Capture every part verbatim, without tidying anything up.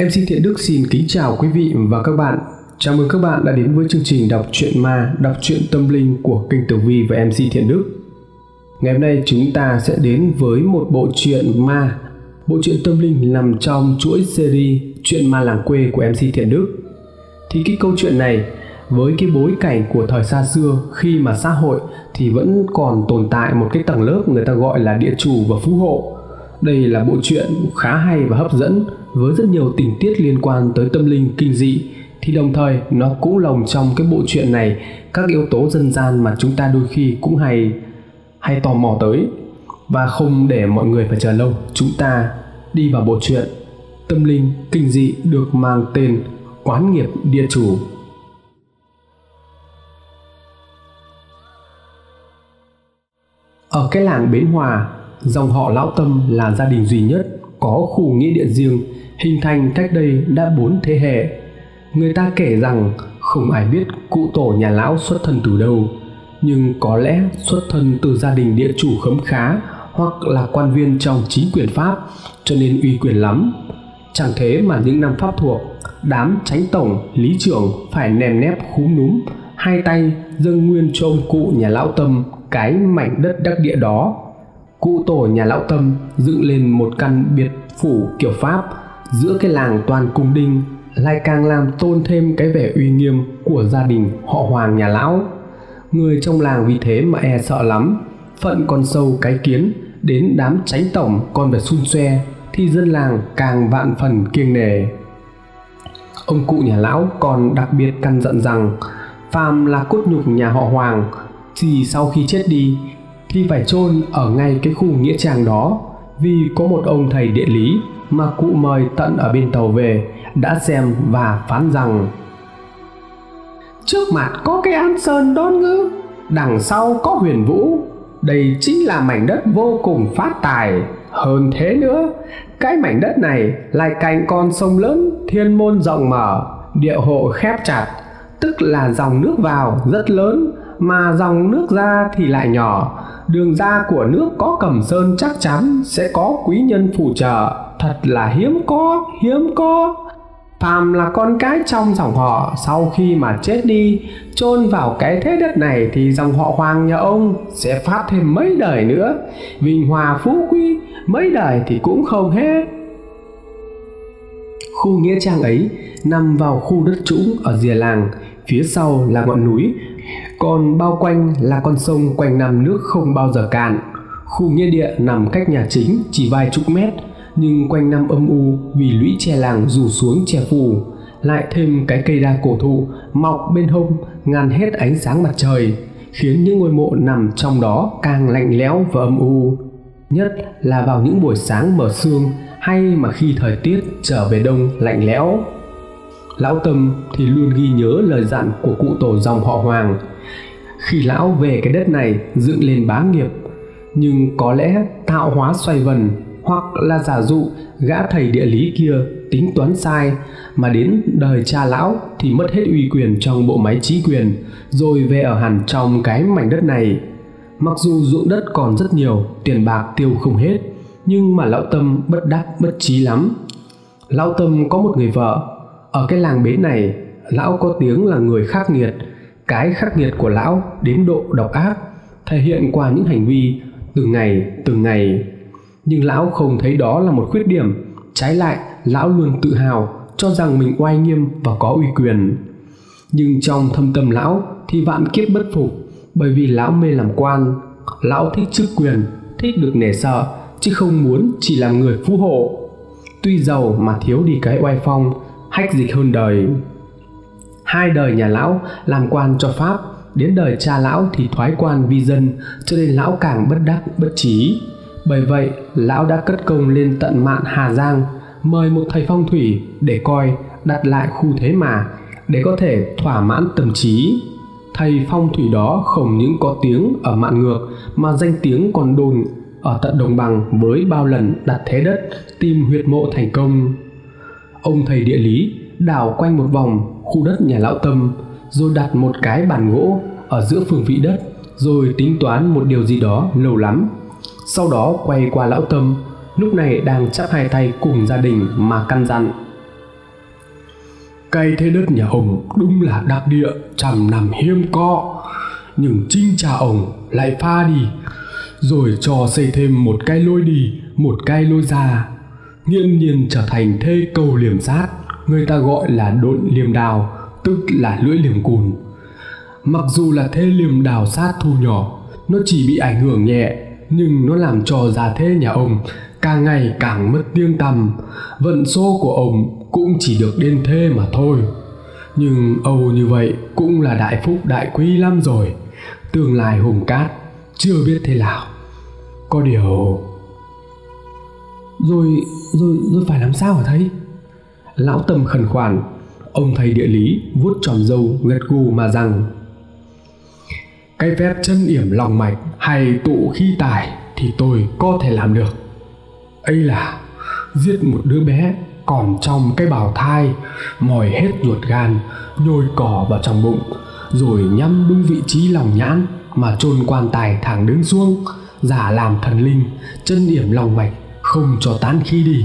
em xê Thiện Đức xin kính chào quý vị và các bạn. Chào mừng các bạn đã đến với chương trình đọc truyện ma, đọc truyện tâm linh của kênh Tử Vi và em xê Thiện Đức. Ngày hôm nay chúng ta sẽ đến với một bộ truyện ma, bộ truyện tâm linh nằm trong chuỗi series Truyện ma làng quê của em xê Thiện Đức. Thì cái câu chuyện này với cái bối cảnh của thời xa xưa, khi mà xã hội thì vẫn còn tồn tại một cái tầng lớp người ta gọi là địa chủ và phú hộ. Đây là bộ truyện khá hay và hấp dẫn với rất nhiều tình tiết liên quan tới tâm linh kinh dị, thì đồng thời nó cũng lồng trong cái bộ truyện này các yếu tố dân gian mà chúng ta đôi khi cũng hay hay tò mò tới. Và không để mọi người phải chờ lâu, chúng ta đi vào bộ truyện tâm linh kinh dị được mang tên Oán nghiệp địa chủ. Ở cái làng Bến Hòa, dòng họ Lão Tâm là gia đình duy nhất có khu nghĩa địa riêng, hình thành cách đây đã bốn thế hệ. Người ta kể rằng không ai biết cụ tổ nhà lão xuất thân từ đâu, nhưng có lẽ xuất thân từ gia đình địa chủ khấm khá hoặc là quan viên trong chính quyền Pháp, cho nên uy quyền lắm. Chẳng thế mà những năm Pháp thuộc, đám chánh tổng, lý trưởng phải nèm nép khúm núm, hai tay dâng nguyên cho ông cụ nhà Lão Tâm cái mảnh đất đắc địa đó. Cụ tổ nhà Lão Tâm dựng lên một căn biệt phủ kiểu Pháp giữa cái làng toàn cung đình, lại càng làm tôn thêm cái vẻ uy nghiêm của gia đình họ Hoàng nhà lão. Người trong làng vì thế mà e sợ lắm, phận còn sâu cái kiến, đến đám chánh tổng còn phải xun xoe thì dân làng càng vạn phần kiêng nể. Ông cụ nhà lão còn đặc biệt căn dặn rằng phàm là cốt nhục nhà họ Hoàng thì sau khi chết đi thì phải chôn ở ngay cái khu nghĩa trang đó, vì có một ông thầy địa lý mà cụ mời tận ở bên Tàu về đã xem và phán rằng: trước mặt có cái An Sơn Đôn Ngữ, đằng sau có Huyền Vũ, đây chính là mảnh đất vô cùng phát tài. Hơn thế nữa, cái mảnh đất này lại cạnh con sông lớn, thiên môn rộng mở, địa hộ khép chặt, tức là dòng nước vào rất lớn mà dòng nước ra thì lại nhỏ. Đường ra của nước có Cẩm Sơn chắc chắn sẽ có quý nhân phù trợ, thật là hiếm có, hiếm có. Phàm là con cái trong dòng họ sau khi mà chết đi, chôn vào cái thế đất này thì dòng họ Hoàng nhà ông sẽ phát thêm mấy đời nữa, vinh hòa phú quý, mấy đời thì cũng không hết. Khu nghĩa trang ấy nằm vào khu đất trũng ở rìa làng, phía sau là ngọn núi, còn bao quanh là con sông quanh năm nước không bao giờ cạn. Khu nghĩa địa nằm cách nhà chính chỉ vài chục mét, nhưng quanh năm âm u vì lũy tre làng rủ xuống che phủ, lại thêm cái cây đa cổ thụ mọc bên hông ngăn hết ánh sáng mặt trời, khiến những ngôi mộ nằm trong đó càng lạnh lẽo và âm u, nhất là vào những buổi sáng mờ sương hay mà khi thời tiết trở về đông lạnh lẽo. Lão Tâm thì luôn ghi nhớ lời dặn của cụ tổ dòng họ Hoàng khi lão về cái đất này dựng lên bá nghiệp, nhưng có lẽ tạo hóa xoay vần, hoặc là giả dụ gã thầy địa lý kia tính toán sai mà đến đời cha lão thì mất hết uy quyền trong bộ máy chính quyền, rồi về ở hẳn trong cái mảnh đất này. Mặc dù ruộng đất còn rất nhiều, tiền bạc tiêu không hết, nhưng mà lão Tâm bất đắc bất trí lắm. Lão Tâm có một người vợ. Ở cái làng Bến này, lão có tiếng là người khắc nghiệt. Cái khắc nghiệt của lão đến độ độc ác, thể hiện qua những hành vi từ ngày từ ngày. Nhưng lão không thấy đó là một khuyết điểm, trái lại lão luôn tự hào cho rằng mình oai nghiêm và có uy quyền. Nhưng trong thâm tâm lão thì vạn kiếp bất phục, bởi vì lão mê làm quan, lão thích chức quyền, thích được nể sợ, chứ không muốn chỉ làm người phú hộ. Tuy giàu mà thiếu đi cái oai phong, hách dịch hơn đời. Hai đời nhà lão làm quan cho Pháp, đến đời cha lão thì thoái quan vi dân, cho nên lão càng bất đắc bất trí. Bởi vậy lão đã cất công lên tận mạn Hà Giang mời một thầy phong thủy để coi đặt lại khu thế mà để có thể thỏa mãn tâm trí. Thầy phong thủy đó không những có tiếng ở mạn Ngược mà danh tiếng còn đồn ở tận đồng bằng, với bao lần đặt thế đất tìm huyệt mộ thành công. Ông thầy địa lý đảo quanh một vòng khu đất nhà lão Tâm, rồi đặt một cái bàn gỗ ở giữa phương vị đất, rồi tính toán một điều gì đó lâu lắm. Sau đó quay qua lão Tâm, lúc này đang chắp hai tay cùng gia đình mà căn dặn: Cây thế đất nhà ông đúng là đắc địa, trăm năm hiếm có. Nhưng chính cha ông lại pha đi, rồi cho xây thêm một cái lối đi, một cái lối ra, nghiễm nhiên trở thành thế cầu liềm sát, người ta gọi là độn liềm đào, tức là lưỡi liềm cùn. Mặc dù là thế liềm đào sát thu nhỏ, nó chỉ bị ảnh hưởng nhẹ, nhưng nó làm cho gia thế nhà ông càng ngày càng mất tiếng tăm, vận số của ông cũng chỉ được đến thế mà thôi. Nhưng Âu như vậy cũng là đại phúc đại quý lắm rồi, tương lai hùng cát chưa biết thế nào. Có điều... Rồi, rồi, rồi phải làm sao hả thầy? Lão Tầm khẩn khoản. Ông thầy địa lý vuốt tròm râu gật gù mà rằng: cái phép chân yểm lòng mạch hay tụ khí tài thì tôi có thể làm được. Ấy là giết một đứa bé còn trong cái bào thai, mòi hết ruột gan, nhồi cỏ vào trong bụng, rồi nhắm đúng vị trí lòng nhãn mà chôn quan tài thẳng đứng xuống, giả làm thần linh, chân yểm lòng mạch không cho tán khí đi.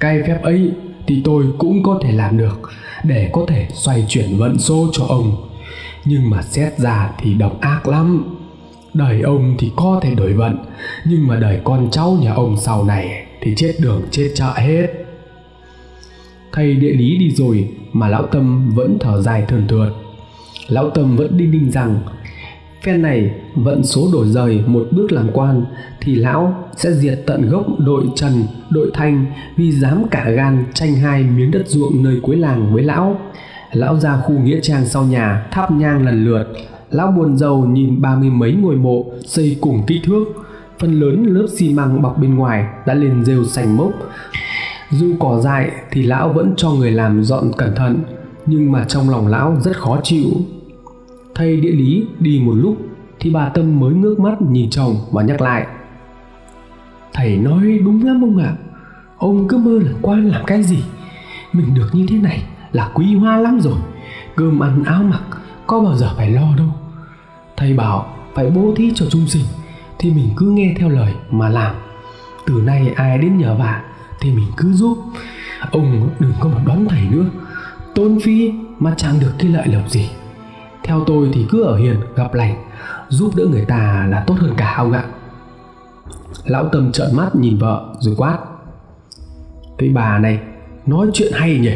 Cái phép ấy thì tôi cũng có thể làm được, để có thể xoay chuyển vận số cho ông. Nhưng mà xét ra thì độc ác lắm. Đời ông thì có thể đổi vận, nhưng mà đời con cháu nhà ông sau này thì chết đường chết chợ hết. Thầy địa lý đi rồi mà lão Tâm vẫn thở dài thườn thượt. Lão Tâm vẫn đinh đinh rằng phen này vận số đổi rời một bước làm quan thì lão sẽ diệt tận gốc đội Trần, đội Thanh, vì dám cả gan tranh hai miếng đất ruộng nơi cuối làng với lão. Lão ra khu nghĩa trang sau nhà thắp nhang lần lượt. Lão buồn rầu nhìn ba mươi mấy ngôi mộ xây cùng kích thước, phần lớn lớp xi măng bọc bên ngoài đã lên rêu sành mốc. Dù cỏ dại thì lão vẫn cho người làm dọn cẩn thận, nhưng mà trong lòng lão rất khó chịu. Thầy địa lý đi một lúc thì bà Tâm mới ngước mắt nhìn chồng và nhắc lại: thầy nói đúng lắm ông ạ. À, ông cứ mơ làm quan làm cái gì? Mình được như thế này là quý hoa lắm rồi, cơm ăn áo mặc có bao giờ phải lo đâu. Thầy bảo phải bố thí cho chúng sinh thì mình cứ nghe theo lời mà làm. Từ nay ai đến nhờ vả thì mình cứ giúp. Ông đừng có mà đoán thầy nữa, tốn phí mà chẳng được cái lợi lộc gì. Theo tôi thì cứ ở hiền gặp lành, giúp đỡ người ta là tốt hơn cả ông ạ. Lão Tâm trợn mắt nhìn vợ rồi quát: cái bà này nói chuyện hay nhỉ,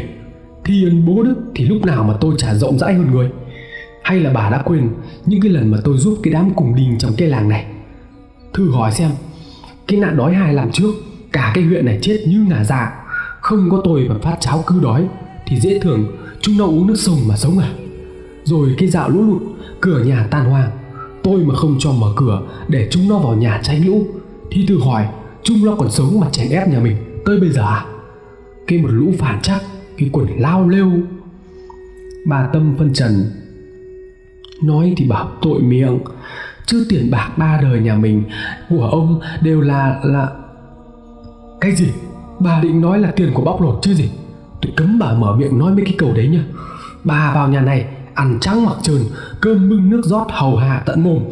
thiên bố đức thì lúc nào mà tôi chả rộng rãi hơn người. Hay là bà đã quên những cái lần mà tôi giúp cái đám cùng đình trong cái làng này? Thử hỏi xem, cái nạn đói hai làm trước, cả cái huyện này chết như ngả dạ. Không có tôi mà phát cháo cứ đói thì dễ thường chúng nó uống nước sông mà sống à? Rồi cái dạo lũ lụt, cửa nhà tan hoang, tôi mà không cho mở cửa để chúng nó vào nhà tránh lũ thì thử hỏi chúng nó còn sống mà chèn ép nhà mình tới bây giờ à? Cái một lũ phản chắc, cái quần lao lêu. Bà Tâm phân trần: nói thì bảo tội miệng, chứ tiền bạc ba đời nhà mình của ông đều là là cái gì? Bà định nói là tiền của bóc lột chứ gì? Tôi cấm bà mở miệng nói mấy cái câu đấy nhá. Bà vào nhà này ăn trắng mặc trơn, cơm bưng nước rót hầu hạ tận mồm,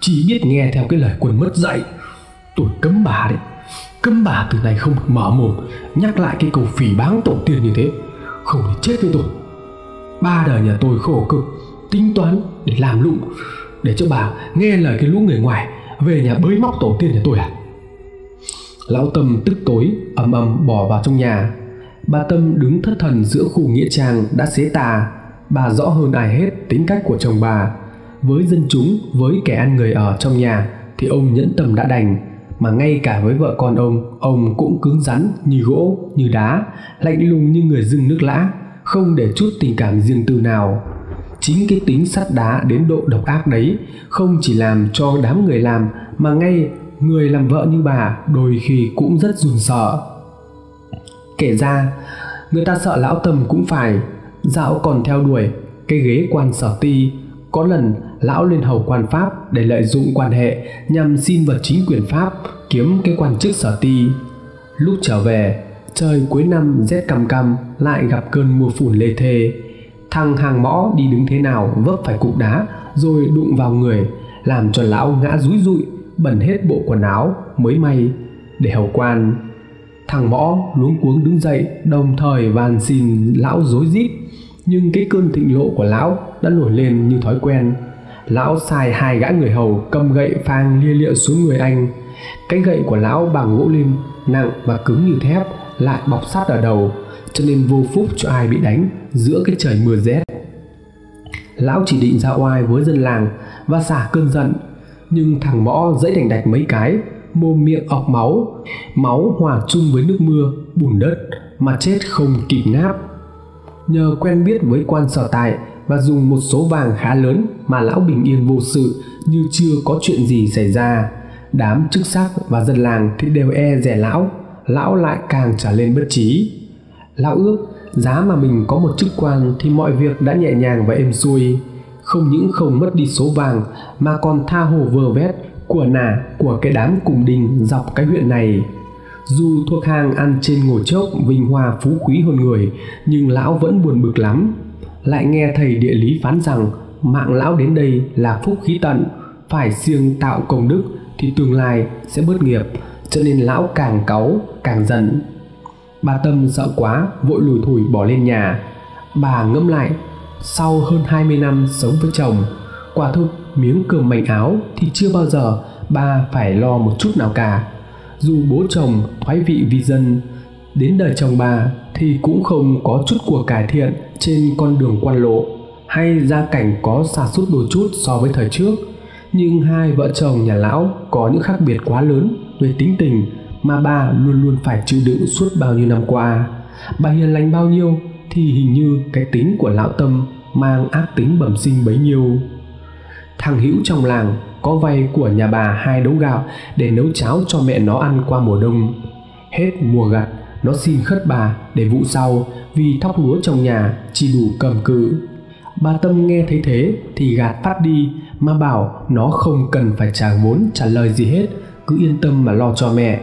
chỉ biết nghe theo cái lời quần mất dạy. Tôi cấm bà đấy, cấm bà từ này không được mở mồm nhắc lại cái câu phỉ báng tổ tiên như thế, không thì chết với tôi. Ba đời nhà tôi khổ cực tính toán để làm lụng, để cho bà nghe lời cái lũ người ngoài về nhà bới móc tổ tiên nhà tôi à? Lão Tâm tức tối ầm ầm bỏ vào trong nhà. Bà Tâm đứng thất thần giữa khu nghĩa trang đã xế tà. Bà rõ hơn ai hết tính cách của chồng bà. Với dân chúng, với kẻ ăn người ở trong nhà thì ông nhẫn tâm đã đành, mà ngay cả với vợ con ông, ông cũng cứng rắn như gỗ, như đá, lạnh lùng như người dưng nước lã, không để chút tình cảm riêng tư nào. Chính cái tính sắt đá đến độ độc ác đấy không chỉ làm cho đám người làm, mà ngay người làm vợ như bà đôi khi cũng rất run sợ. Kể ra người ta sợ lão Tâm cũng phải. Dạo còn theo đuổi cái ghế quan sở ti, có lần lão lên hầu quan Pháp để lợi dụng quan hệ nhằm xin vào chính quyền Pháp kiếm cái quan chức sở ti. Lúc trở về, trời cuối năm rét cằm cằm, lại gặp cơn mưa phùn lê thê. Thằng hàng mõ đi đứng thế nào vấp phải cục đá rồi đụng vào người, làm cho lão ngã rúi rụi, bẩn hết bộ quần áo mới may để hầu quan. Thằng mõ luống cuống đứng dậy, đồng thời van xin lão rối rít: Nhưng cái cơn thịnh nộ của lão đã nổi lên như thói quen. Lão sai hai gã người hầu cầm gậy phang lia lịa xuống người anh. Cái gậy của lão bằng gỗ lim, nặng và cứng như thép, lại bọc sát ở đầu, cho nên vô phúc cho ai bị đánh giữa cái trời mưa rét. Lão chỉ định ra oai với dân làng và xả cơn giận, nhưng thằng Mõ dẫy đành đạch mấy cái, mồm miệng ọc máu, máu hòa chung với nước mưa, bùn đất mà chết không kịp náp. Nhờ quen biết với quan sở tại và dùng một số vàng khá lớn mà lão bình yên vô sự như chưa có chuyện gì xảy ra. Đám chức sắc và dân làng thì đều e dè lão, lão lại càng trở lên bất trí. Lão ước giá mà mình có một chức quan thì mọi việc đã nhẹ nhàng và êm xuôi, không những không mất đi số vàng mà còn tha hồ vơ vét của nả của cái đám cùng đình dọc cái huyện này. Dù thuộc hàng ăn trên ngồi chốc vinh hoa phú quý hơn người, nhưng lão vẫn buồn bực lắm. Lại nghe thầy địa lý phán rằng mạng lão đến đây là phúc khí tận, phải siêng tạo công đức thì tương lai sẽ bớt nghiệp, cho nên lão càng cáu càng giận. Bà Tâm sợ quá vội lủi thủi bỏ lên nhà. Bà ngẫm lại, sau hơn hai mươi năm sống với chồng, quả thực miếng cơm manh áo thì chưa bao giờ bà phải lo một chút nào cả. Dù bố chồng thoái vị vì dân, đến đời chồng bà thì cũng không có chút của cải thiện trên con đường quan lộ, hay gia cảnh có sa sút đôi chút so với thời trước, nhưng hai vợ chồng nhà lão có những khác biệt quá lớn về tính tình mà bà luôn luôn phải chịu đựng suốt bao nhiêu năm qua. Bà hiền lành bao nhiêu thì hình như cái tính của lão Tâm mang ác tính bẩm sinh bấy nhiêu. Thằng Hữu trong làng có vay của nhà bà hai đấu gạo để nấu cháo cho mẹ nó ăn qua mùa đông. Hết mùa gặt, nó xin khất bà để vụ sau, vì thóc lúa trong nhà chỉ đủ cầm cự. Bà Tâm nghe thấy thế thì gạt phát đi mà bảo nó không cần phải trả vốn trả lời gì hết, cứ yên tâm mà lo cho mẹ.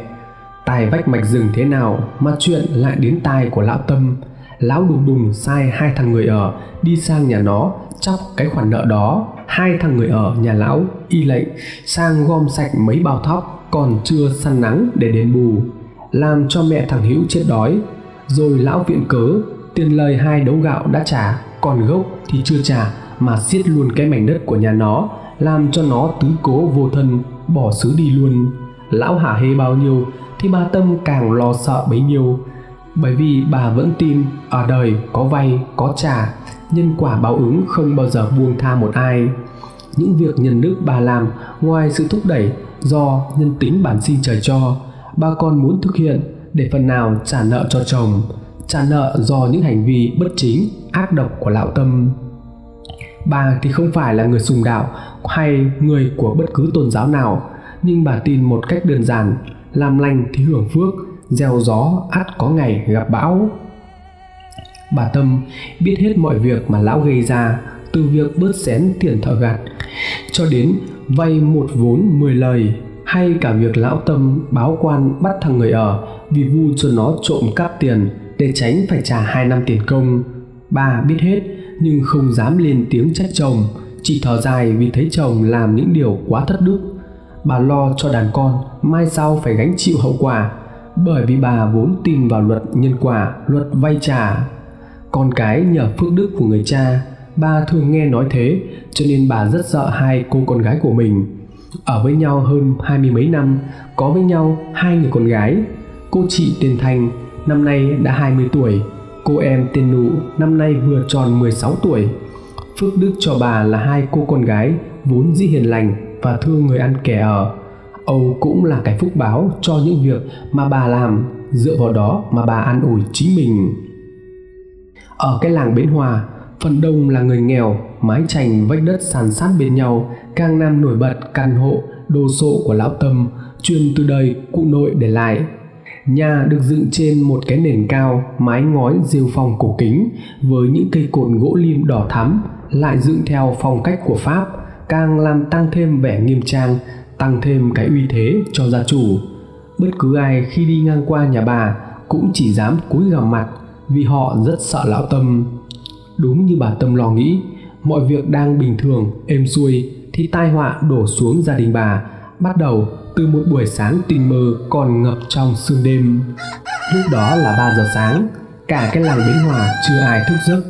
Tài vách mạch rừng thế nào mà chuyện lại đến tai của lão Tâm. Lão đùng đùng sai hai thằng người ở đi sang nhà nó chóc cái khoản nợ đó. Hai thằng người ở nhà lão y lệnh sang gom sạch mấy bao thóc còn chưa săn nắng để đền bù, làm cho mẹ thằng Hữu chết đói. Rồi lão viện cớ tiền lời hai đấu gạo đã trả, còn gốc thì chưa trả mà xiết luôn cái mảnh đất của nhà nó, làm cho nó tứ cố vô thân, bỏ xứ đi luôn. Lão hả hê bao nhiêu thì bà Tâm càng lo sợ bấy nhiêu, bởi vì bà vẫn tin ở đời có vay có trả, nhân quả báo ứng không bao giờ buông tha một ai. Những việc nhân đức bà làm ngoài sự thúc đẩy do nhân tính bản sinh trời cho, bà còn muốn thực hiện để phần nào trả nợ cho chồng, trả nợ do những hành vi bất chính ác độc của lão Tâm. Bà thì không phải là người sùng đạo hay người của bất cứ tôn giáo nào, nhưng bà tin một cách đơn giản: làm lành thì hưởng phước, gieo gió ắt có ngày gặp bão. Bà Tâm biết hết mọi việc mà lão gây ra, từ việc bớt xén tiền thợ gặt cho đến vay một vốn mười lời, hay cả việc lão Tâm báo quan bắt thằng người ở vì vu cho nó trộm cắp tiền để tránh phải trả hai năm tiền công. Bà biết hết nhưng không dám lên tiếng trách chồng, chỉ thở dài vì thấy chồng làm những điều quá thất đức. Bà lo cho đàn con mai sau phải gánh chịu hậu quả, bởi vì bà vốn tin vào luật nhân quả, luật vay trả. Con cái nhờ phước đức của người cha, bà thường nghe nói thế, cho nên bà rất sợ hai cô con gái của mình. Ở với nhau hơn hai mươi mấy năm, có với nhau hai người con gái. Cô chị tên Thành năm nay đã hai mươi tuổi, cô em tên Nụ năm nay vừa tròn mười sáu tuổi. Phước đức cho bà là hai cô con gái vốn dĩ hiền lành và thương người ăn kẻ ở. Âu cũng là cái phúc báo cho những việc mà bà làm, dựa vào đó mà bà an ủi chính mình. Ở cái làng Bến Hòa, phần đông là người nghèo, mái chành vách đất san sát bên nhau, càng làm nổi bật căn hộ đồ sộ của lão Tâm truyền từ đời cụ nội để lại. Nhà được dựng trên một cái nền cao, mái ngói rêu phong cổ kính với những cây cột gỗ lim đỏ thắm, lại dựng theo phong cách của Pháp, càng làm tăng thêm vẻ nghiêm trang, tăng thêm cái uy thế cho gia chủ. Bất cứ ai khi đi ngang qua nhà bà cũng chỉ dám cúi gằm mặt, vì họ rất sợ lão Tâm. Đúng như bà Tâm lo nghĩ, mọi việc đang bình thường êm xuôi thì tai họa đổ xuống gia đình bà, bắt đầu từ một buổi sáng tình mơ còn ngập trong sương đêm. Lúc đó là ba giờ sáng, cả cái làng Bến Hòa chưa ai thức giấc.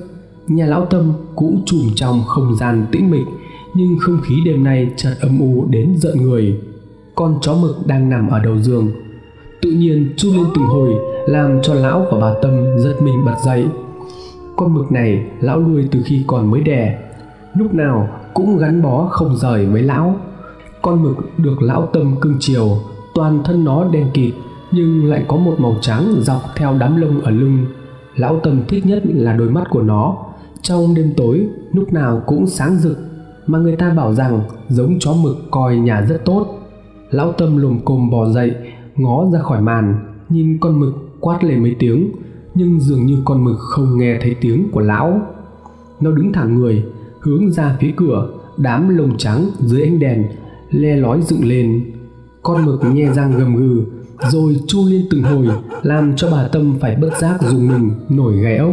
Nhà lão Tâm cũng chùm trong không gian tĩnh mịch, nhưng không khí đêm nay chợt âm u đến rợn người. Con chó mực đang nằm ở đầu giường, tự nhiên chu lên từng hồi, làm cho lão và bà Tâm giật mình bật dậy. Con mực này lão nuôi từ khi còn mới đẻ, lúc nào cũng gắn bó không rời với lão. Con mực được lão Tâm cưng chiều, toàn thân nó đen kịt nhưng lại có một màu trắng dọc theo đám lông ở lưng. Lão Tâm thích nhất là đôi mắt của nó, trong đêm tối lúc nào cũng sáng rực, mà người ta bảo rằng giống chó mực coi nhà rất tốt. Lão Tâm lồm cồm bò dậy, ngó ra khỏi màn, nhìn con mực quát lên mấy tiếng, nhưng dường như con mực không nghe thấy tiếng của lão. Nó đứng thẳng người, hướng ra phía cửa, đám lông trắng dưới ánh đèn le lói dựng lên. Con mực nhe răng gầm gừ, rồi chu lên từng hồi, làm cho bà Tâm phải bất giác rùng mình nổi gáy ốc.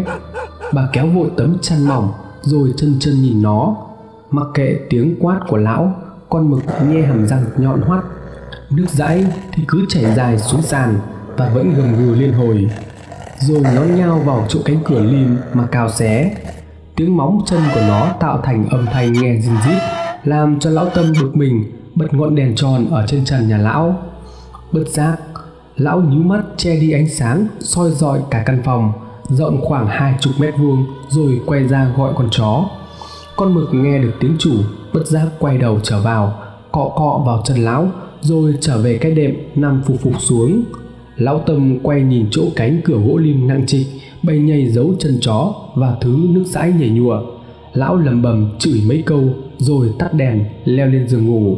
Bà kéo vội tấm chăn mỏng, rồi chân chân nhìn nó. Mặc kệ tiếng quát của lão, con mực nhe hàm răng nhọn hoắt, nước dãi thì cứ chảy dài xuống sàn và vẫn gầm gừ liên hồi. Rồi nó nhao vào chỗ cánh cửa lim mà cào xé. Tiếng móng chân của nó tạo thành âm thanh nghe rin rít, làm cho lão Tâm bực mình, bật ngọn đèn tròn ở trên trần nhà lão. Bất giác, lão nhíu mắt che đi ánh sáng soi rọi cả căn phòng rộng khoảng hai chục mét vuông, rồi quay ra gọi con chó. Con mực nghe được tiếng chủ, bất giác quay đầu trở vào, cọ cọ vào chân lão, rồi trở về cái đệm nằm phục phục xuống. Lão Tâm quay nhìn chỗ cánh cửa gỗ lim nặng trịch, bầy nhầy dấu chân chó và thứ nước dãi nhảy nhụa. Lão lầm bầm chửi mấy câu, rồi tắt đèn, leo lên giường ngủ.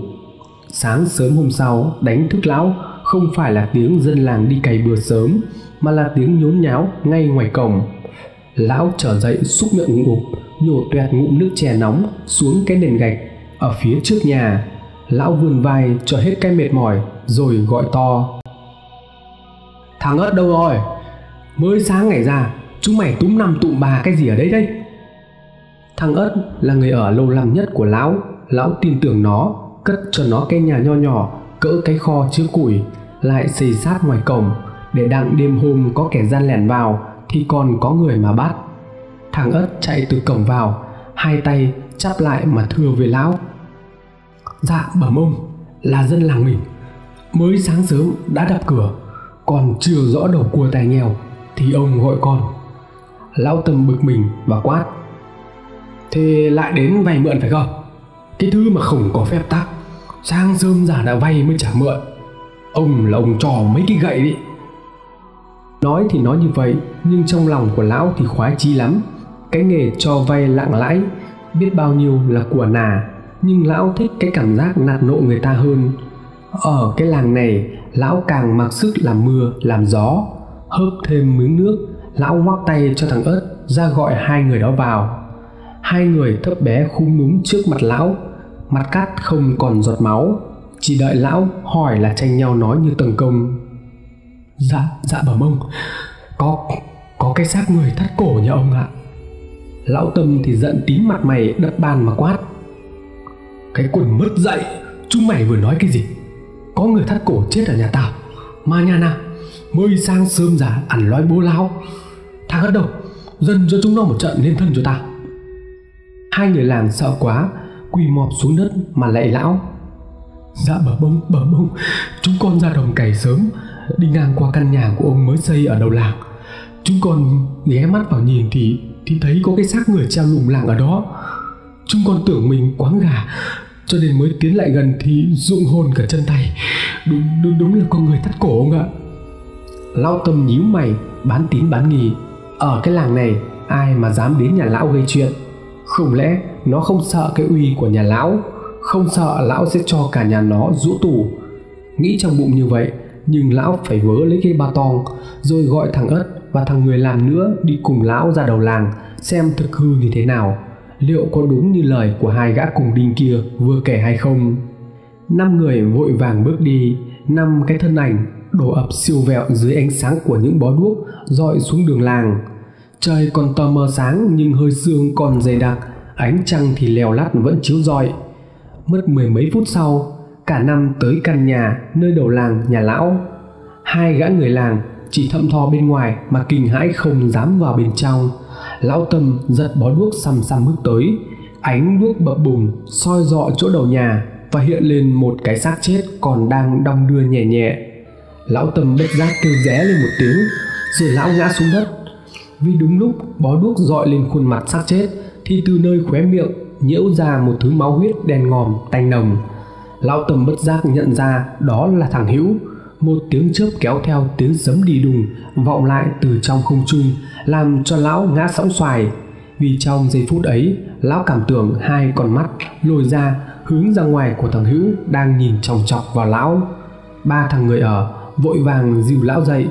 Sáng sớm hôm sau, đánh thức lão không phải là tiếng dân làng đi cày bừa sớm, mà là tiếng nhốn nháo ngay ngoài cổng. Lão trở dậy xúc miệng ngụp, nhổ toẹt ngụm nước chè nóng xuống cái nền gạch ở phía trước nhà. Lão vươn vai cho hết cái mệt mỏi, rồi gọi to: "Thằng ớt đâu rồi? Mới sáng ngày ra, chúng mày túm năm tụm bà cái gì ở đấy đấy?" Thằng ớt là người ở lâu năm nhất của lão. Lão tin tưởng nó, cất cho nó cái nhà nho nhỏ cỡ cái kho chứa củi, lại xây sát ngoài cổng, để đặng đêm hôm có kẻ gian lẻn vào thì còn có người mà bắt. Thằng ớt chạy từ cổng vào, hai tay chắp lại mà thưa với lão: "Dạ bẩm ông, là dân làng mình, mới sáng sớm đã đập cửa, còn chưa rõ đầu cua tài nghèo thì ông gọi con." Lão Tâm bực mình và quát: "Thế lại đến vay mượn phải không? Cái thứ mà không có phép tắc, sáng sớm giả đã vay mới trả mượn. Ông là ông trò mấy cái gậy đi." Nói thì nói như vậy, nhưng trong lòng của lão thì khoái chí lắm. Cái nghề cho vay lạng lãi biết bao nhiêu là của nà, nhưng lão thích cái cảm giác nạt nộ người ta hơn. Ở cái làng này, lão càng mặc sức làm mưa làm gió. Hớp thêm miếng nước, lão ngoắc tay cho thằng ớt ra gọi hai người đó vào. Hai người thấp bé khúm núm trước mặt lão, mặt cắt không còn giọt máu, chỉ đợi lão hỏi là tranh nhau nói như tầng công. Dạ dạ bẩm ông, có có cái xác người thắt cổ nhà ông ạ." Lão Tâm thì giận tím mặt mày đất bàn mà quát: "Cái quần mất dạy, chúng mày vừa nói cái gì? Có người thắt cổ chết ở nhà tao, mà nhà nào mới sang sớm giả ăn lói bố lão. Thằng ớt đâu, dân cho chúng nó một trận nên thân cho tao." Hai người làng sợ quá, quỳ mọp xuống đất mà lạy lão: "Dạ bẩm ông, bẩm ông, chúng con ra đồng cày sớm, đi ngang qua căn nhà của ông mới xây ở đầu làng. Chúng con ghé mắt vào nhìn thì thì thấy có cái xác người treo lủng lẳng ở đó. Chúng con tưởng mình quáng gà, cho nên mới tiến lại gần thì rụng hồn cả chân tay. Đúng đúng đúng là con người thắt cổ ông ạ." Lão Tâm nhíu mày, bán tín bán nghi. Ở cái làng này, ai mà dám đến nhà lão gây chuyện? Không lẽ nó không sợ cái uy của nhà lão, không sợ lão sẽ cho cả nhà nó rũ tủ? Nghĩ trong bụng như vậy, nhưng lão phải vớ lấy cái ba tong, rồi gọi thằng ớt và thằng người làm nữa đi cùng lão ra đầu làng xem thực hư như thế nào, liệu có đúng như lời của hai gã cùng đinh kia vừa kể hay không. Năm người vội vàng bước đi, năm cái thân ảnh đổ ập siêu vẹo dưới ánh sáng của những bó đuốc rọi xuống đường làng. Trời còn tờ mờ sáng nhưng hơi sương còn dày đặc, ánh trăng thì lèo lắt vẫn chiếu rọi. Mất mười mấy phút sau, cả năm tới căn nhà nơi đầu làng nhà lão. Hai gã người làng chỉ thậm thò bên ngoài mà kinh hãi không dám vào bên trong. lão Tâm giật bó đuốc xăm xăm bước tới. Ánh đuốc bập bùng soi rọi chỗ đầu nhà và hiện lên một cái xác chết còn đang đong đưa nhẹ nhẹ. Lão Tâm bất giác kêu ré lên một tiếng rồi lão ngã xuống đất. Vì đúng lúc bó đuốc rọi lên khuôn mặt xác chết thì từ nơi khóe miệng nhiễu ra một thứ máu huyết đen ngòm tanh nồng. Lão Tâm bất giác nhận ra đó là thằng Hữu. Một tiếng chớp kéo theo tiếng sấm đi đùng vọng lại từ trong không trung, làm cho lão ngã sõng xoài. Vì trong giây phút ấy, lão cảm tưởng hai con mắt lồi ra hướng ra ngoài của thằng Hữu đang nhìn chòng chọc vào lão. Ba thằng người ở vội vàng dìu lão dậy.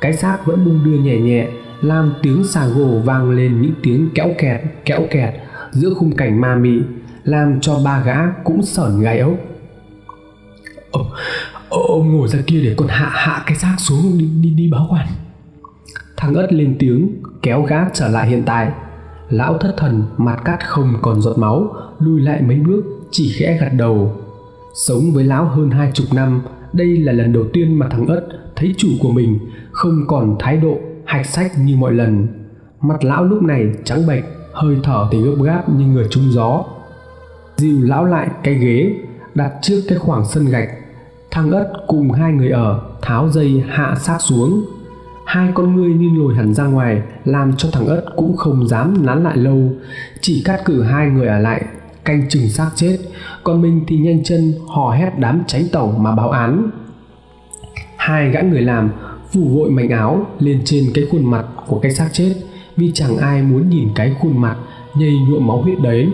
Cái xác vẫn đung đưa nhẹ nhẹ, làm tiếng xà gồ vang lên những tiếng kéo kẹt kéo kẹt giữa khung cảnh ma mị, làm cho ba gã cũng sởn gai ốc. Ô, ông ngồi ra kia để con hạ hạ cái xác xuống đi, đi, đi báo quan. Thằng Ất lên tiếng kéo gã trở lại hiện tại. Lão thất thần mặt cát không còn giọt máu, lùi lại mấy bước chỉ khẽ gật đầu. Sống với lão hơn hai chục năm, đây là lần đầu tiên mà thằng Ất thấy chủ của mình không còn thái độ hạch sách như mọi lần. Mặt lão lúc này trắng bệch, hơi thở thì gấp gáp như người trúng gió. Dìu lão lại cái ghế đặt trước cái khoảng sân gạch, thằng Ất cùng hai người ở tháo dây hạ xác xuống. Hai con ngươi như lồi hẳn ra ngoài, làm cho thằng Ất cũng không dám nán lại lâu, chỉ cắt cử hai người ở lại canh chừng xác chết, còn mình thì nhanh chân hò hét đám cháy tẩu mà báo án. Hai gã người làm phủ vội mảnh áo lên trên cái khuôn mặt của cái xác chết, vì chẳng ai muốn nhìn cái khuôn mặt nhầy nhuộm máu huyết đấy.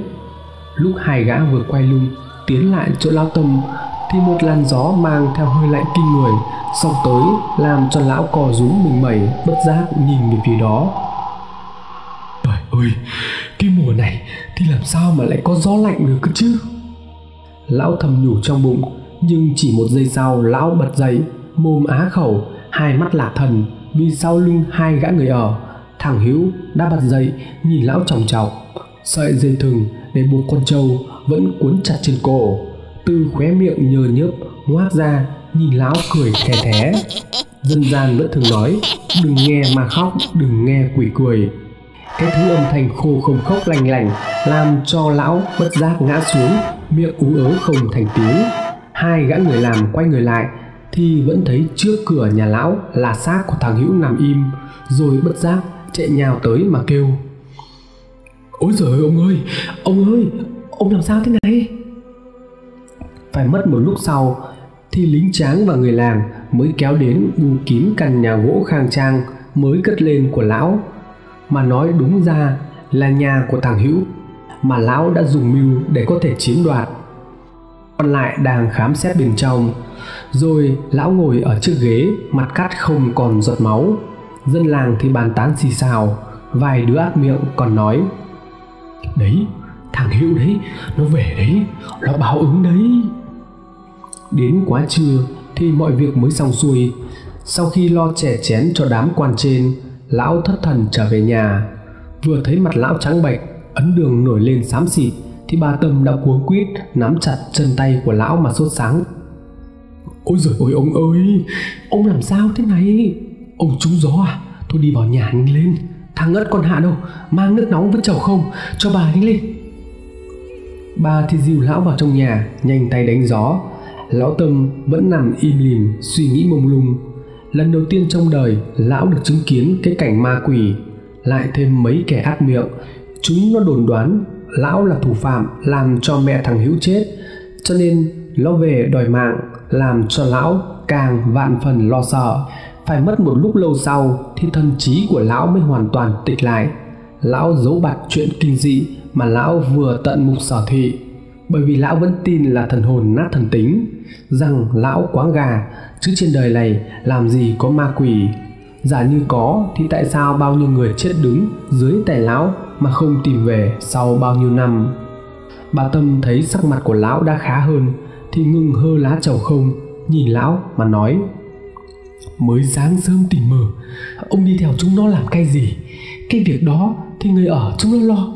Lúc hai gã vừa quay lưng tiến lại chỗ lão Tâm thì một làn gió mang theo hơi lạnh kinh người xông tới, làm cho lão cò rúm mình mẩy bất giác nhìn về phía đó. Trời ơi, cái mùa này thì làm sao mà lại có gió lạnh được cơ chứ, lão thầm nhủ trong bụng. Nhưng chỉ một giây sau lão bật dậy, mồm á khẩu, hai mắt lạc thần, vì sau lưng hai gã người ở, thằng Hữu đã bật dậy nhìn lão chòng chọc. Sợi dây thừng để buộc con trâu vẫn cuốn chặt trên cổ, từ khóe miệng nhờ nhớp ngoác ra, nhìn lão cười thè thé. Dân gian vẫn thường nói, đừng nghe mà khóc, đừng nghe quỷ cười. Cái thứ âm thanh khô không khóc lành lành làm cho lão bất giác ngã xuống, miệng ú ớ không thành tiếng. Hai gã người làm quay người lại thì vẫn thấy trước cửa nhà lão là xác của thằng Hữu nằm im, rồi bất giác chạy nhào tới mà kêu: Ôi giời ơi, ông ơi, ông ơi, ông làm sao thế này? Phải mất một lúc sau thì lính tráng và người làng mới kéo đến bu kín căn nhà gỗ khang trang mới cất lên của lão. Mà nói đúng ra là nhà của thằng Hữu mà lão đã dùng mưu để có thể chiếm đoạt. Còn lại đang khám xét bên trong. Rồi lão ngồi ở chiếc ghế, mặt cát không còn giọt máu. Dân làng thì bàn tán xì xào, vài đứa ác miệng còn nói: Đấy, thằng Hữu đấy, nó về đấy, nó báo ứng đấy. Đến quá trưa thì mọi việc mới xong xuôi. Sau khi lo chè chén cho đám quan trên, lão thất thần trở về nhà. Vừa thấy mặt lão trắng bệch, ấn đường nổi lên xám xịt thì bà Tâm đã cuống quýt nắm chặt chân tay của lão mà sốt sắng. Ôi giời ơi ông ơi, ông làm sao thế này? Ông trúng gió à? Thôi đi vào nhà nhanh lên, thằng Ất còn hạ đâu, mang nước nóng vẫn chầu không, cho bà nhanh lên. Bà thì dìu lão vào trong nhà, nhanh tay đánh gió. Lão Tâm vẫn nằm im lìm, suy nghĩ mông lung. Lần đầu tiên trong đời lão được chứng kiến cái cảnh ma quỷ, lại thêm mấy kẻ ác miệng. Chúng nó đồn đoán lão là thủ phạm làm cho mẹ thằng Hữu chết, cho nên nó về đòi mạng, làm cho lão càng vạn phần lo sợ. Phải mất một lúc lâu sau thì thần trí của lão mới hoàn toàn tịch lại. Lão giấu bạc chuyện kinh dị mà lão vừa tận mục sở thị, bởi vì lão vẫn tin là thần hồn nát thần tính, rằng lão quáng gà chứ trên đời này làm gì có ma quỷ. Giả như có thì tại sao bao nhiêu người chết đứng dưới tay lão mà không tìm về sau bao nhiêu năm. Bà Tâm thấy sắc mặt của lão đã khá hơn thì ngừng hơ lá chầu không, nhìn lão mà nói: Mới sáng sớm tỉnh mơ, ông đi theo chúng nó làm cái gì? Cái việc đó thì người ở chúng nó lo,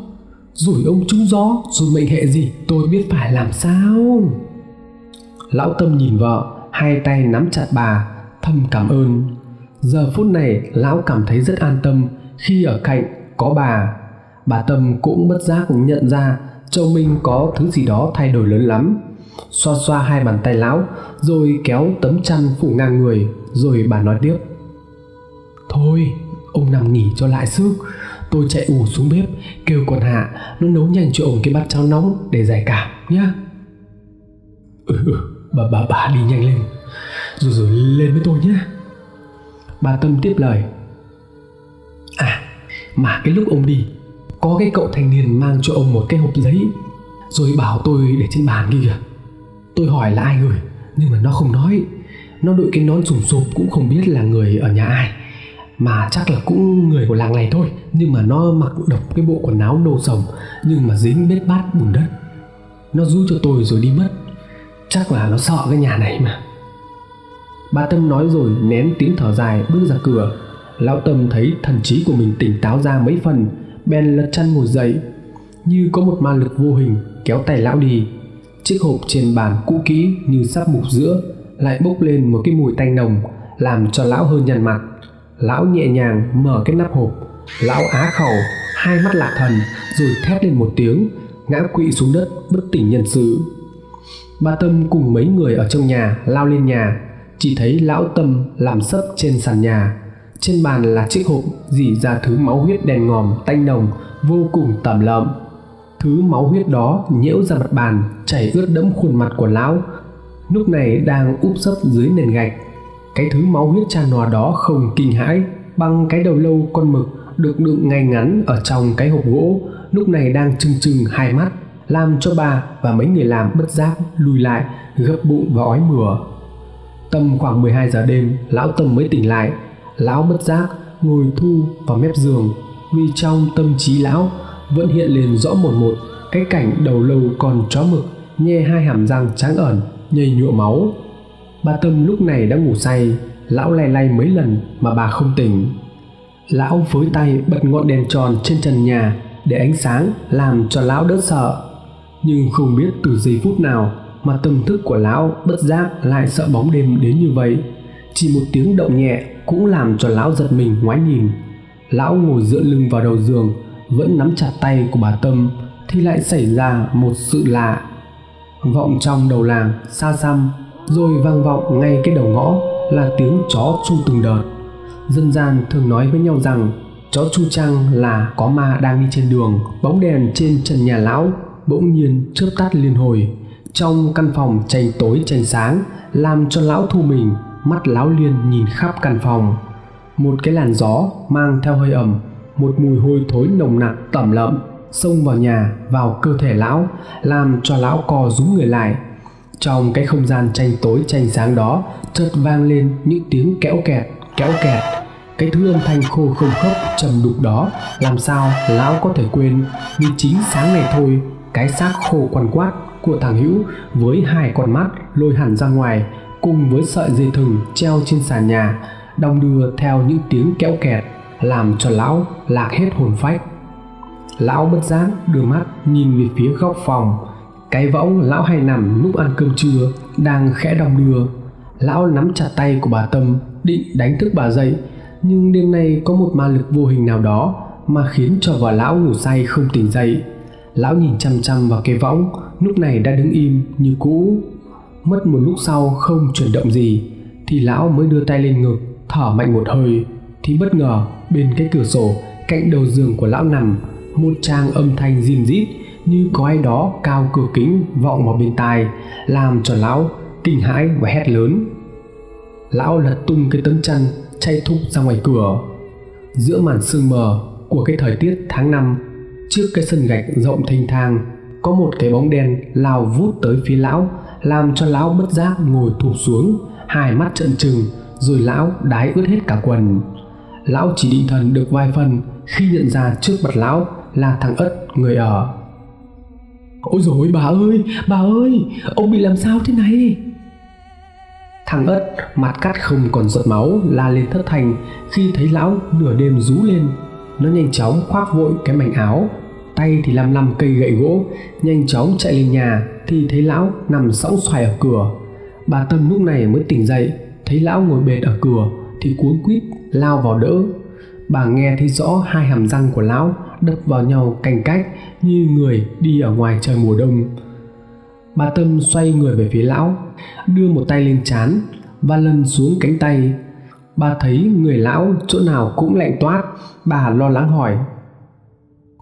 rồi ông trúng gió rồi mệnh hệ gì, tôi biết phải làm sao. Lão Tâm nhìn vợ, hai tay nắm chặt bà, thầm cảm ơn. Giờ phút này lão cảm thấy rất an tâm khi ở cạnh có bà. Bà Tâm cũng bất giác nhận ra Châu Minh có thứ gì đó thay đổi lớn lắm. Xoa xoa hai bàn tay lão, rồi kéo tấm chăn phủ ngang người. Rồi bà nói tiếp: "Thôi, ông nằm nghỉ cho lại sức. Tôi chạy ù xuống bếp kêu con Hạ nó nấu nhanh cho ông cái bát cháo nóng để giải cảm nhá." "Ừ, bà bà bà đi nhanh lên, rồi rồi lên với tôi nhé." Bà Tâm tiếp lời: "À, mà cái lúc ông đi, có cái cậu thanh niên mang cho ông một cái hộp giấy, rồi bảo tôi để trên bàn kia kìa. Tôi hỏi là ai gửi, nhưng mà nó không nói. Nó đội cái nón sùm sụp, cũng không biết là người ở nhà ai, mà chắc là cũng người của làng này thôi. Nhưng mà nó mặc độc cái bộ quần áo nâu sồng, nhưng mà dính bết bát bùn đất. Nó rú cho tôi rồi đi mất. Chắc là nó sợ cái nhà này mà." Bà Tâm nói rồi nén tiếng thở dài bước ra cửa. Lão Tâm thấy thần trí của mình tỉnh táo ra mấy phần, bèn lật chăn ngồi dậy. Như có một ma lực vô hình kéo tay lão đi. Chiếc hộp trên bàn cũ kỹ như sắp mục giữa, lại bốc lên một cái mùi tanh nồng, làm cho lão hơi nhăn mặt. Lão nhẹ nhàng mở cái nắp hộp. Lão á khẩu, hai mắt lạ thần, rồi thét lên một tiếng, ngã quỵ xuống đất bất tỉnh nhân sự. Bà Tâm cùng mấy người ở trong nhà lao lên nhà, chỉ thấy lão Tâm làm sấp trên sàn nhà. Trên bàn là chiếc hộp rỉ ra thứ máu huyết đen ngòm tanh nồng vô cùng tẩm lợm. Thứ máu huyết đó nhiễu ra mặt bàn, chảy ướt đẫm khuôn mặt của lão, lúc này đang úp sấp dưới nền gạch. Cái thứ máu huyết tràn hòa đó không kinh hãi bằng cái đầu lâu con mực được đựng ngay ngắn ở trong cái hộp gỗ, lúc này đang trừng trừng hai mắt, làm cho bà và mấy người làm bất giác lùi lại, gấp bụng và ói mửa. Tầm khoảng mười hai giờ đêm, lão Tâm mới tỉnh lại. Lão bất giác ngồi thu vào mép giường, vì trong tâm trí lão vẫn hiện lên rõ một một cái cảnh đầu lâu con chó mực nhe hai hàm răng trắng ẩn, nhầy nhụa máu. Bà Tâm lúc này đã ngủ say. Lão lay lay mấy lần mà bà không tỉnh. Lão với tay bật ngọn đèn tròn trên trần nhà để ánh sáng làm cho lão đỡ sợ. Nhưng không biết từ giây phút nào mà tâm thức của lão bất giác lại sợ bóng đêm đến như vậy. Chỉ một tiếng động nhẹ cũng làm cho lão giật mình ngoái nhìn. Lão ngồi dựa lưng vào đầu giường, vẫn nắm chặt tay của bà Tâm, thì lại xảy ra một sự lạ. Vọng trong đầu làng xa xăm, rồi vang vọng ngay cái đầu ngõ là tiếng chó chu từng đợt. Dân gian thường nói với nhau rằng chó chu chăng là có ma đang đi trên đường. Bóng đèn trên trần nhà lão bỗng nhiên chớp tắt liên hồi. Trong căn phòng tranh tối tranh sáng, làm cho lão thu mình. Mắt lão liên nhìn khắp căn phòng. Một cái làn gió mang theo hơi ẩm, một mùi hôi thối nồng nặc tẩm lợm xông vào nhà, vào cơ thể lão, làm cho lão co rúm người lại. Trong cái không gian tranh tối tranh sáng đó chợt vang lên những tiếng kéo kẹt kéo kẹt. Cái thứ âm thanh khô không khốc trầm đục đó làm sao lão có thể quên, vì chính sáng này thôi, cái xác khô quằn quát của thằng Hữu với hai con mắt lôi hẳn ra ngoài, cùng với sợi dây thừng treo trên sàn nhà, đong đưa theo những tiếng kéo kẹt, làm cho lão lạc hết hồn phách. Lão bất giác đưa mắt nhìn về phía góc phòng. Cái võng lão hay nằm lúc ăn cơm trưa đang khẽ đong đưa. Lão nắm chặt tay của bà Tâm định đánh thức bà dậy, nhưng đêm nay có một ma lực vô hình nào đó mà khiến cho vợ lão ngủ say không tỉnh dậy. Lão nhìn chăm chăm vào cái võng lúc này đã đứng im như cũ. Mất một lúc sau không chuyển động gì thì lão mới đưa tay lên ngực thở mạnh một hơi, thì bất ngờ bên cái cửa sổ cạnh đầu giường của lão nằm một tràng âm thanh rim rít như có ai đó cao cửa kính vọng vào bên tai, làm cho lão kinh hãi và hét lớn. Lão lật tung cái tấm chăn chạy thục ra ngoài cửa. Giữa màn sương mờ của cái thời tiết tháng năm, trước cái sân gạch rộng thênh thang có một cái bóng đen lao vút tới phía lão, làm cho lão bất giác ngồi thụp xuống, hai mắt trợn trừng, rồi lão đái ướt hết cả quần. Lão chỉ định thần được vài phần khi nhận ra trước mặt lão là thằng Ất người ở. "Ôi dồi ôi, bà ơi, bà ơi, ông bị làm sao thế này?" Thằng Ất mặt cắt không còn giọt máu la lên thất thanh khi thấy lão nửa đêm rú lên. Nó nhanh chóng khoác vội cái mảnh áo, tay thì lăm lăm cây gậy gỗ, nhanh chóng chạy lên nhà thì thấy lão nằm sõng xoài ở cửa. Bà Tâm lúc này mới tỉnh dậy, thấy lão ngồi bệt ở cửa thì cuống quýt lao vào đỡ. Bà nghe thấy rõ hai hàm răng của lão đập vào nhau canh cách như người đi ở ngoài trời mùa đông. Bà Tâm xoay người về phía lão, đưa một tay lên trán và lần xuống cánh tay. Bà thấy người lão chỗ nào cũng lạnh toát, bà lo lắng hỏi: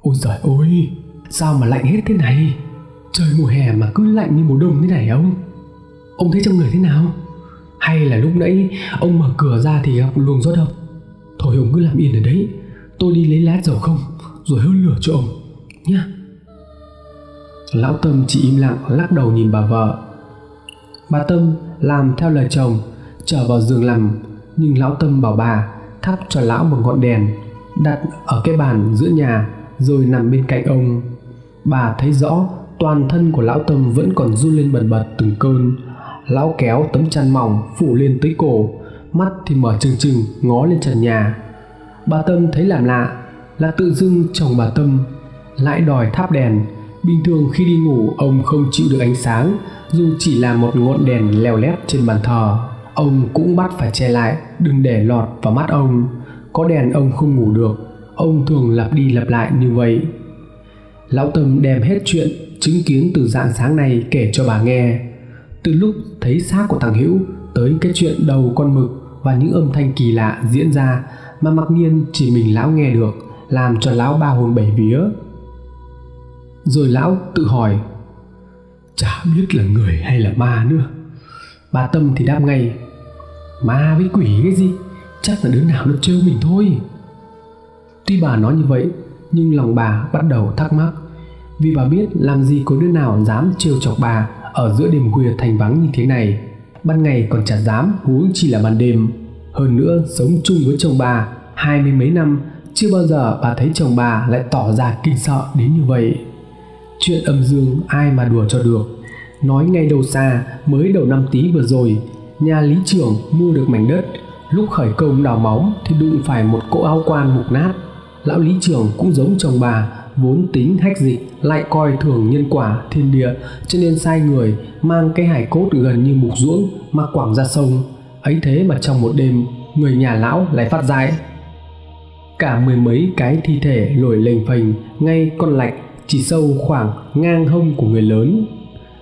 "Ôi giời ơi, sao mà lạnh hết thế này? Trời mùa hè mà cứ lạnh như mùa đông thế này ông. Ông thấy trong người thế nào? Hay là lúc nãy ông mở cửa ra thì gặp luồng gió độc? Thôi ông cứ làm yên ở đấy, tôi đi lấy lát dầu không rồi hớt lửa cho ông nhá." Lão Tâm chỉ im lặng lắc đầu nhìn bà vợ. Bà Tâm làm theo lời chồng, trở vào giường nằm, nhưng lão Tâm bảo bà thắp cho lão một ngọn đèn đặt ở cái bàn giữa nhà rồi nằm bên cạnh ông. Bà thấy rõ toàn thân của lão Tâm vẫn còn run lên bần bật từng cơn. Lão kéo tấm chăn mỏng phủ lên tới cổ, mắt thì mở trừng trừng ngó lên trần nhà. Bà Tâm thấy làm lạ là tự dưng chồng bà Tâm lại đòi thắp đèn. Bình thường khi đi ngủ ông không chịu được ánh sáng, dù chỉ là một ngọn đèn leo lét trên bàn thờ ông cũng bắt phải che lại đừng để lọt vào mắt ông. Có đèn ông không ngủ được, ông thường lặp đi lặp lại như vậy. Lão Tâm đem hết chuyện chứng kiến từ rạng sáng nay kể cho bà nghe, từ lúc thấy xác của thằng Hữu tới cái chuyện đầu con mực và những âm thanh kỳ lạ diễn ra mà mặc nhiên chỉ mình lão nghe được, làm cho lão ba hồn bảy vía. Rồi lão tự hỏi chả biết là người hay là ma nữa. Bà Tâm thì đáp ngay: "Ma với quỷ cái gì, chắc là đứa nào nó trêu mình thôi." Tuy bà nói như vậy nhưng lòng bà bắt đầu thắc mắc, vì bà biết làm gì có đứa nào dám trêu chọc bà ở giữa đêm khuya thành vắng như thế này. Ban ngày còn chả dám, huống chỉ là ban đêm. Hơn nữa sống chung với chồng bà hai mươi mấy năm, chưa bao giờ bà thấy chồng bà lại tỏ ra kinh sợ đến như vậy. Chuyện âm dương ai mà đùa cho được. Nói ngay đầu xa, mới đầu năm Tý vừa rồi, nhà Lý Trưởng mua được mảnh đất, lúc khởi công đào móng thì đụng phải một cỗ áo quan mục nát. Lão Lý Trưởng cũng giống chồng bà, vốn tính hách dịch, lại coi thường nhân quả thiên địa, cho nên sai người mang cái hài cốt gần như mục ruỗng mà quẳng ra sông. Ấy thế mà trong một đêm người nhà lão lại phát dại, cả mười mấy cái thi thể lồi lềnh phềnh ngay con lạch chỉ sâu khoảng ngang hông của người lớn.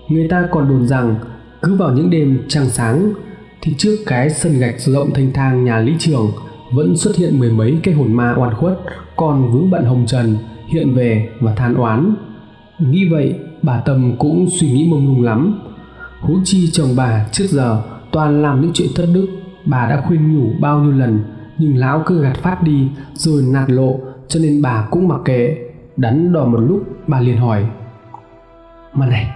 Người ta còn đồn rằng cứ vào những đêm trăng sáng thì trước cái sân gạch rộng thanh thang nhà Lý Trưởng vẫn xuất hiện mười mấy cái hồn ma oan khuất còn vướng bận hồng trần hiện về và than oán. Nghĩ vậy bà Tâm cũng suy nghĩ mông lung lắm. Huống chi chồng bà trước giờ toàn làm những chuyện thất đức, bà đã khuyên nhủ bao nhiêu lần nhưng lão cứ gạt phát đi rồi nạt lộ, cho nên bà cũng mặc kệ. Đắn đo một lúc bà liền hỏi: "Mà này,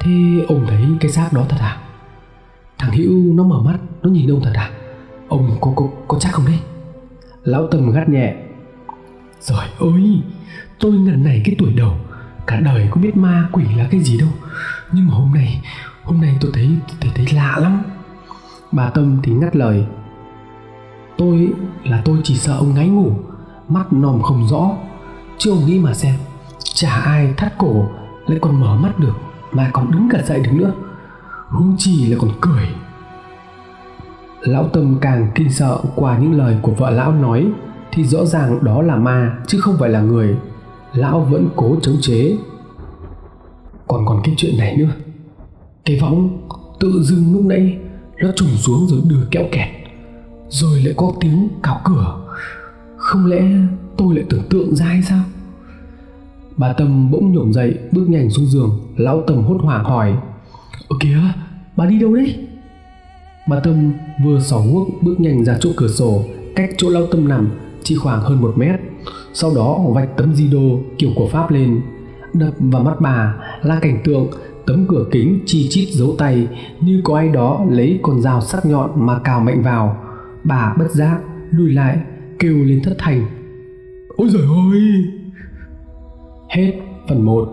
thế ông thấy cái xác đó thật à? Thằng Hữu nó mở mắt, nó nhìn ông thật à? Ông có, có, có chắc không đấy?" Lão Tâm gắt nhẹ: "Trời ơi, tôi ngần này cái tuổi đầu, cả đời có biết ma quỷ là cái gì đâu. Nhưng mà hôm nay, hôm nay tôi thấy, thấy, thấy lạ lắm." Bà Tâm thì ngắt lời: Tôi là tôi chỉ sợ ông ngáy ngủ, mắt nòm không rõ. Chứ ông nghĩ mà xem, chả ai thắt cổ lại còn mở mắt được, mà còn đứng cả dậy được nữa, huống chi là còn cười." Lão Tâm càng kinh sợ qua những lời của vợ lão nói thì rõ ràng đó là ma chứ không phải là người. Lão vẫn cố chống chế: Còn còn cái chuyện này nữa, cái võng tự dưng lúc nãy nó trùng xuống rồi đưa kéo kẹt, rồi lại có tiếng cào cửa, không lẽ tôi lại tưởng tượng ra hay sao? Bà Tâm bỗng nhổm dậy bước nhanh xuống giường. Lão Tâm hốt hoảng hỏi: "Ơ kìa, bà đi đâu đấy?" Bà Tâm vừa xỏ guốc bước nhanh ra chỗ cửa sổ, cách chỗ lão Tâm nằm chỉ khoảng hơn một mét. Sau đó vạch tấm di đô kiểu của Pháp lên, đập vào mắt bà là cảnh tượng tấm cửa kính chi chít dấu tay như có ai đó lấy con dao sắc nhọn mà cào mạnh vào. Bà bất giác lùi lại, kêu lên thất thành: "Ôi giời ơi!" Hết phần một.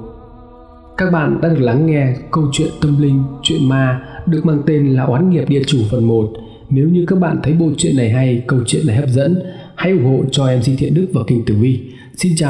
Các bạn đã được lắng nghe câu chuyện tâm linh, chuyện ma được mang tên là Oán Nghiệp Địa Chủ phần một. Nếu như các bạn thấy bộ truyện này hay, câu chuyện này hấp dẫn, hãy ủng hộ cho em xê Thiện Đức và kênh Tử Vi. Xin chào!